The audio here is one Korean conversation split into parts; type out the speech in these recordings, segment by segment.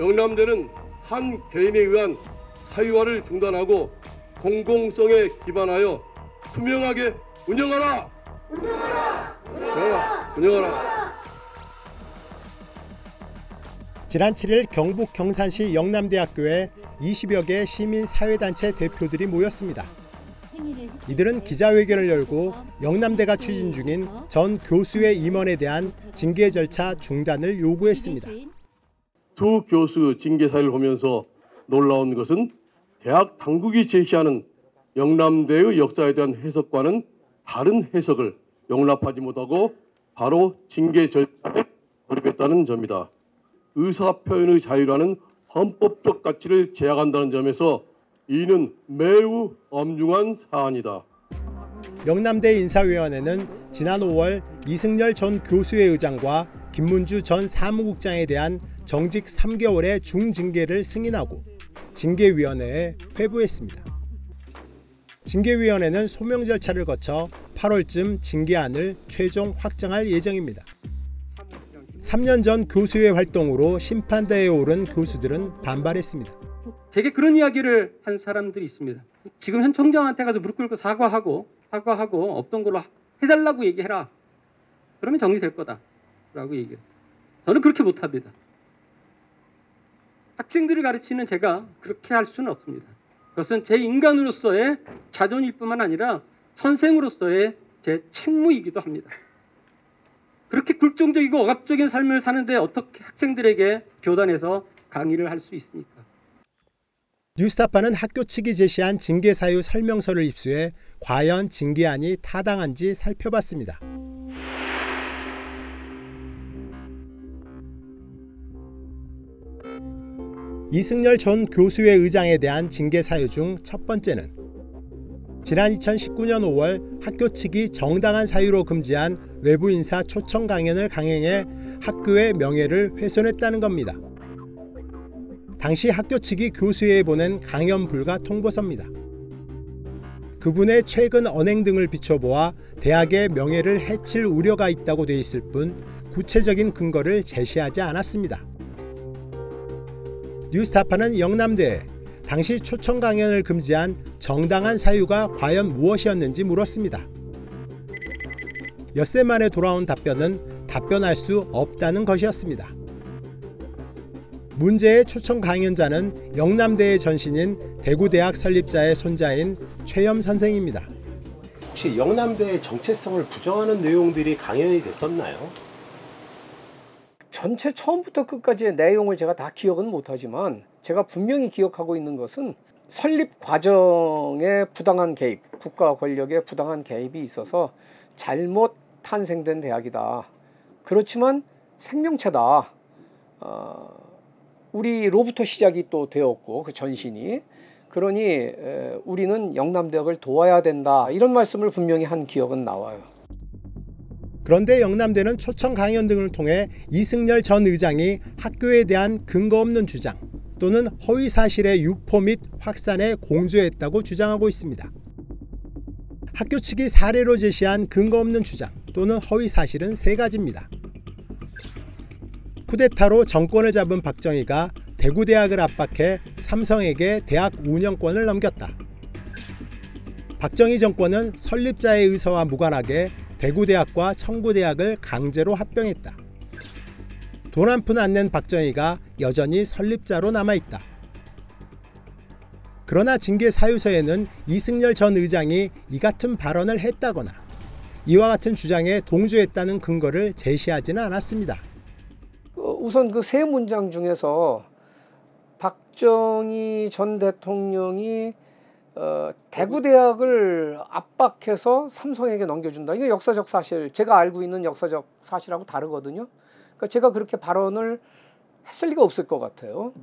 영남대는 한 개인에 의한 사유화를 중단하고 공공성에 기반하여 투명하게 운영하라! 운영하라! 운영하라! 운영하라! 지난 7일 경북 경산시 영남대학교에 20여 개 시민사회단체 대표들이 모였습니다. 이들은 기자회견을 열고 영남대가 추진 중인 전 교수의 임원에 대한 징계 절차 중단을 요구했습니다. 두 교수 징계 사유를 보면서 놀라운 것은 대학 당국이 제시하는 영남대의 역사에 대한 해석과는 다른 해석을 용납하지 못하고 바로 징계 절차에 돌입했다는 점이다. 의사표현의 자유라는 헌법적 가치를 제약한다는 점에서 이는 매우 엄중한 사안이다. 영남대 인사위원회는 지난 5월 이승열 전 교수의 의장과 김문주 전 사무국장에 대한 정직 3개월의 중징계를 승인하고 징계위원회에 회부했습니다. 징계위원회는 소명 절차를 거쳐 8월쯤 징계안을 최종 확정할 예정입니다. 3년 전 교수의 활동으로 심판대에 오른 교수들은 반발했습니다. 제게 그런 이야기를 한 사람들이 있습니다. 지금 현 총장한테 가서 무릎 꿇고 사과하고 없던 걸로 해달라고 얘기해라. 그러면 정리될 거다라고 얘기해요. 저는 그렇게 못합니다. 학생들을 가르치는 제가 그렇게 할 수는 없습니다. 그것은 제 인간으로서의 자존일 뿐만 아니라 선생으로서의 제 책무이기도 합니다. 그렇게 굴종적이고 억압적인 삶을 사는데 어떻게 학생들에게 교단에서 강의를 할 수 있습니까? 뉴스타파는 학교 측이 제시한 징계 사유 설명서를 입수해 과연 징계안이 타당한지 살펴봤습니다. 이승열 전 교수의 의장에 대한 징계 사유 중 첫 번째는 지난 2019년 5월 학교 측이 정당한 사유로 금지한 외부 인사 초청 강연을 강행해 학교의 명예를 훼손했다는 겁니다. 당시 학교 측이 교수회에 보낸 강연 불가 통보서입니다. 그분의 최근 언행 등을 비춰보아 대학의 명예를 해칠 우려가 있다고 돼 있을 뿐 구체적인 근거를 제시하지 않았습니다. 뉴스타파는 영남대에 당시 초청 강연을 금지한 정당한 사유가 과연 무엇이었는지 물었습니다. 엿새 만에 돌아온 답변은 답변할 수 없다는 것이었습니다. 문제의 초청 강연자는 영남대의 전신인 대구대학 설립자의 손자인 최염 선생입니다. 혹시 영남대의 정체성을 부정하는 내용들이 강연이 됐었나요? 전체 처음부터 끝까지의 내용을 제가 다 기억은 못하지만 제가 분명히 기억하고 있는 것은 설립 과정에 부당한 개입, 국가 권력의 부당한 개입이 있어서 잘못 탄생된 대학이다. 그렇지만 생명체다. 우리로부터 시작이 또 되었고 그 전신이 그러니 우리는 영남대학을 도와야 된다 이런 말씀을 분명히 한 기억은 나와요. 그런데 영남대는 초청 강연 등을 통해 이승열 전 의장이 학교에 대한 근거 없는 주장 또는 허위 사실의 유포 및 확산에 공조했다고 주장하고 있습니다. 학교 측이 사례로 제시한 근거 없는 주장 또는 허위 사실은 세 가지입니다. 쿠데타로 정권을 잡은 박정희가 대구대학을 압박해 삼성에게 대학 운영권을 넘겼다. 박정희 정권은 설립자의 의사와 무관하게 대구대학과 청구대학을 강제로 합병했다. 돈 한 푼 안 낸 박정희가 여전히 설립자로 남아있다. 그러나 징계 사유서에는 이승열 전 의장이 이 같은 발언을 했다거나 이와 같은 주장에 동조했다는 근거를 제시하지는 않았습니다. 우선 그 세 문장 중에서 박정희 전 대통령이 대구대학을 압박해서 삼성에게 넘겨준다. 이게 역사적 사실, 제가 알고 있는 역사적 사실하고 다르거든요. 그러니까 제가 그렇게 발언을 했을 리가 없을 것 같아요.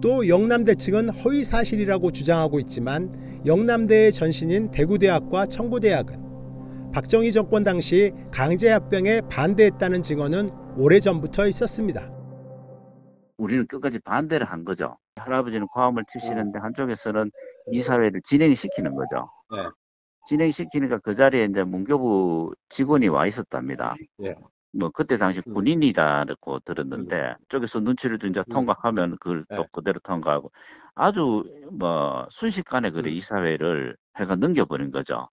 또 영남대 측은 허위 사실이라고 주장하고 있지만 영남대의 전신인 대구대학과 청구대학은 박정희 정권 당시 강제합병에 반대했다는 증언은 오래전부터 있었습니다. 우리는 끝까지 반대를 한 거죠. 할아버지는 고함을 치시는데 한쪽에서는 이 사회를 진행시키는 거죠. 네. 진행시키니까 그 자리에 이제 문교부 직원이 와 있었답니다. 네. 뭐 그때 당시 군인이라고 들었는데 쪽에서 눈치를 이제 통과하면 그걸 또 그대로 통과하고 아주 뭐 순식간에 그래 이사회를 해가 넘겨버린 거죠.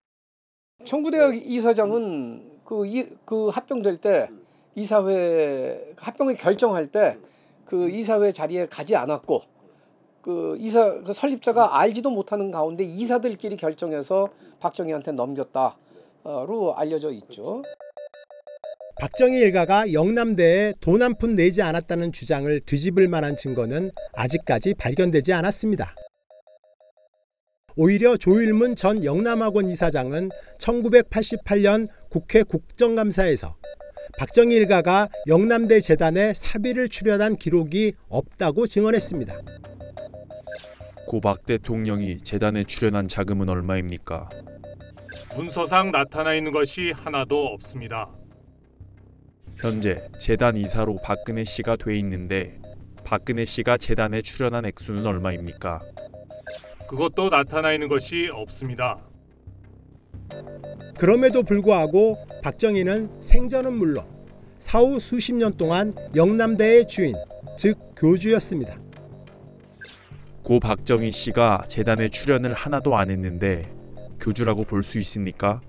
청구대학 이사장은 그 합병될 때 이사회 합병을 결정할 때 그 이사회 자리에 가지 않았고 그 설립자가 알지도 못하는 가운데 이사들끼리 결정해서 박정희한테 넘겼다로 알려져 있죠. 박정희 일가가 영남대에 돈 한 푼 내지 않았다는 주장을 뒤집을 만한 증거는 아직까지 발견되지 않았습니다. 오히려 조일문 전 영남학원 이사장은 1988년 국회 국정감사에서 박정희 일가가 영남대 재단에 사비를 출연한 기록이 없다고 증언했습니다. 고 박 대통령이 재단에 출연한 자금은 얼마입니까? 문서상 나타나 있는 것이 하나도 없습니다. 현재 재단 이사로 박근혜 씨가 돼 있는데 박근혜 씨가 재단에 출연한 액수는 얼마입니까? 그것도 나타나 있는 것이 없습니다. 그럼에도 불구하고 박정희는 생전은 물론 사후 수십 년 동안 영남대의 주인, 즉 교주였습니다. 고 박정희 씨가 재단에 출연을 하나도 안 했는데 교주라고 볼 수 있습니까?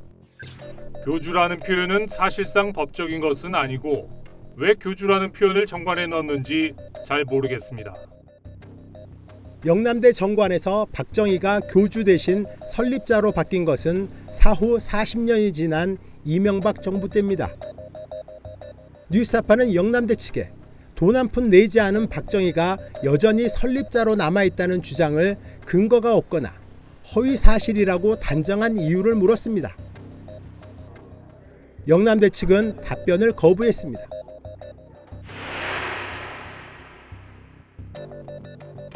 교주라는 표현은 사실상 법적인 것은 아니고 왜 교주라는 표현을 정관에 넣었는지 잘 모르겠습니다. 영남대 정관에서 박정희가 교주 대신 설립자로 바뀐 것은 사후 40년이 지난 이명박 정부 때입니다. 뉴스타파는 영남대 측에 돈 한 푼 내지 않은 박정희가 여전히 설립자로 남아있다는 주장을 근거가 없거나 허위 사실이라고 단정한 이유를 물었습니다. 영남대 측은 답변을 거부했습니다.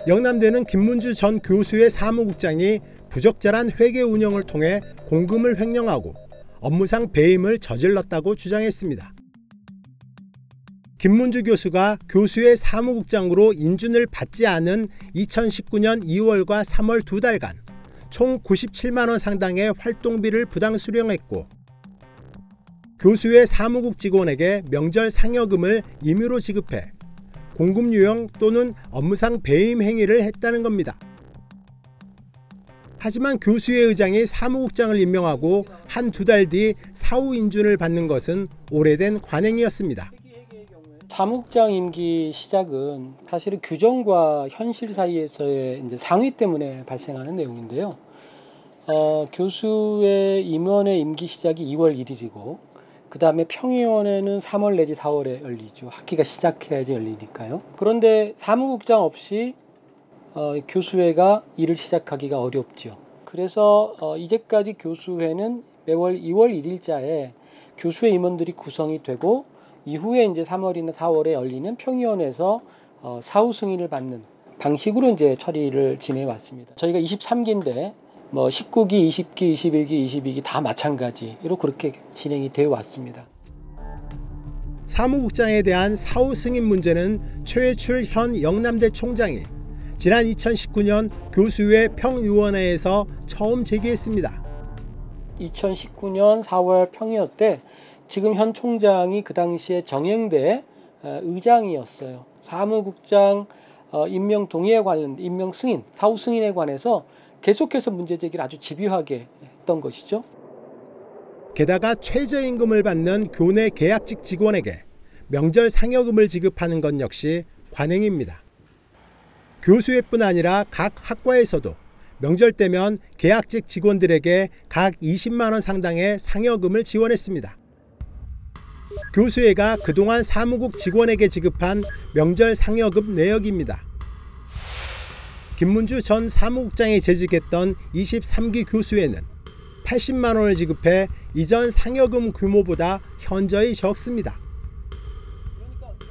영남대는 김문주 전 교수의 사무국장이 부적절한 회계 운영을 통해 공금을 횡령하고 업무상 배임을 저질렀다고 주장했습니다. 김문주 교수가 교수의 사무국장으로 인준을 받지 않은 2019년 2월과 3월 두 달간 총 97만 원 상당의 활동비를 부당 수령했고 교수의 사무국 직원에게 명절 상여금을 임의로 지급해 공금 유형 또는 업무상 배임 행위를 했다는 겁니다. 하지만 교수의 의장이 사무국장을 임명하고 한두 달 뒤 사후 인준을 받는 것은 오래된 관행이었습니다. 사무국장 임기 시작은 사실은 규정과 현실 사이에서의 이제 상위 때문에 발생하는 내용인데요. 교수의 임원의 임기 시작이 2월 1일이고 그 다음에 평의원에는 3월 내지 4월에 열리죠. 학기가 시작해야지 열리니까요. 그런데 사무국장 없이 교수회가 일을 시작하기가 어렵죠. 그래서 이제까지 교수회는 매월 2월 1일자에 교수회 임원들이 구성이 되고 이후에 이제 3월이나 4월에 열리는 평의원에서 사후 승인을 받는 방식으로 이제 처리를 진행해왔습니다. 저희가 23기인데 뭐 19기, 20기, 21기, 22기 다 마찬가지로 그렇게 진행이 되어 왔습니다. 사무국장에 대한 사후 승인 문제는 최외출 현 영남대 총장이 지난 2019년 교수회 평위원회에서 처음 제기했습니다. 2019년 4월 평의회 때 지금 현 총장이 그 당시에 정영대 의장이었어요. 사무국장 임명 동의에 관련 임명 승인, 사후 승인에 관해서 계속해서 문제제기를 아주 집요하게 했던 것이죠. 게다가 최저임금을 받는 교내 계약직 직원에게 명절 상여금을 지급하는 건 역시 관행입니다. 교수회뿐 아니라 각 학과에서도 명절 때면 계약직 직원들에게 각 20만 원 상당의 상여금을 지원했습니다. 교수회가 그동안 사무국 직원에게 지급한 명절 상여금 내역입니다. 김문주 전 사무국장이 재직했던 23기 교수회는 80만 원을 지급해 이전 상여금 규모보다 현저히 적습니다.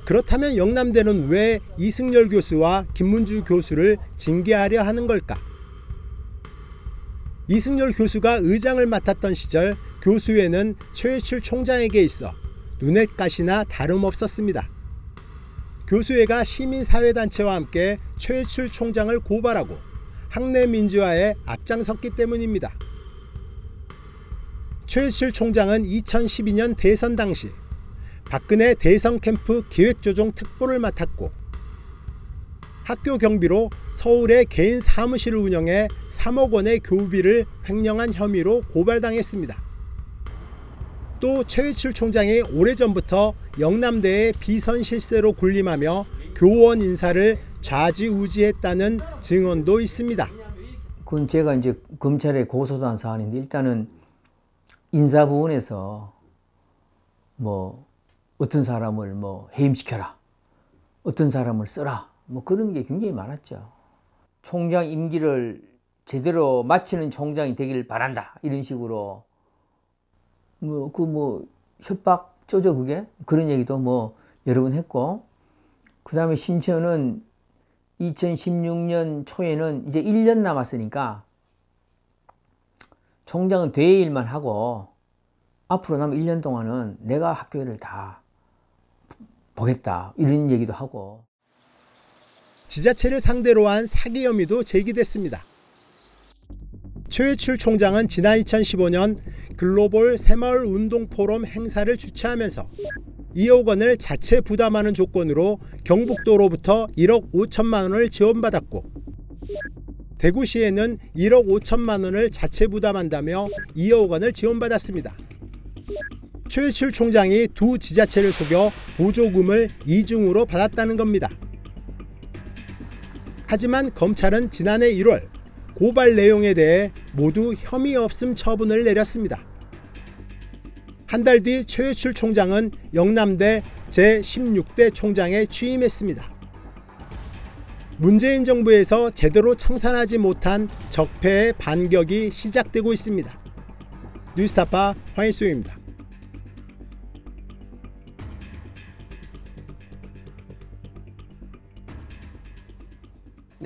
그렇다면 영남대는 왜 이승열 교수와 김문주 교수를 징계하려 하는 걸까? 이승열 교수가 의장을 맡았던 시절 교수회는 최외출 총장에게 있어 눈엣가시나 다름없었습니다. 교수회가 시민사회단체와 함께 최외출 총장을 고발하고 학내 민주화에 앞장섰기 때문입니다. 최외출 총장은 2012년 대선 당시 박근혜 대성 캠프 기획조정 특보를 맡았고 학교 경비로 서울의 개인 사무실을 운영해 3억 원의 교부비를 횡령한 혐의로 고발당했습니다. 또 최외출 총장이 오래전부터 영남대의 비선실세로 군림하며 교원 인사를 좌지우지했다는 증언도 있습니다. 그건 제가 이제 검찰에 고소도 한 사안인데 일단은 인사 부분에서 어떤 사람을 해임시켜라, 어떤 사람을 써라, 그런 게 굉장히 많았죠. 총장 임기를 제대로 마치는 총장이 되길 바란다 이런 식으로 협박 쪼죠 그게? 그런 얘기도 여러 번 했고, 그 다음에 심지어는 2016년 초에는 이제 1년 남았으니까 총장은 대회 일만 하고 앞으로 남은 1년 동안은 내가 학교 일을 다 보겠다 이런 얘기도 하고. 지자체를 상대로 한 사기 혐의도 제기됐습니다. 최외출 총장은 지난 2015년 글로벌 새마을 운동 포럼 행사를 주최하면서 2억 원을 자체 부담하는 조건으로 경북도로부터 1억 5천만 원을 지원받았고 대구시에는 1억 5천만 원을 자체 부담한다며 2억 원을 지원받았습니다. 최외출 총장이 두 지자체를 속여 보조금을 이중으로 받았다는 겁니다. 하지만 검찰은 지난해 1월 고발 내용에 대해 모두 혐의 없음 처분을 내렸습니다. 한 달 뒤 최외출 총장은 영남대 제16대 총장에 취임했습니다. 문재인 정부에서 제대로 청산하지 못한 적폐의 반격이 시작되고 있습니다. 뉴스타파 황일수입니다.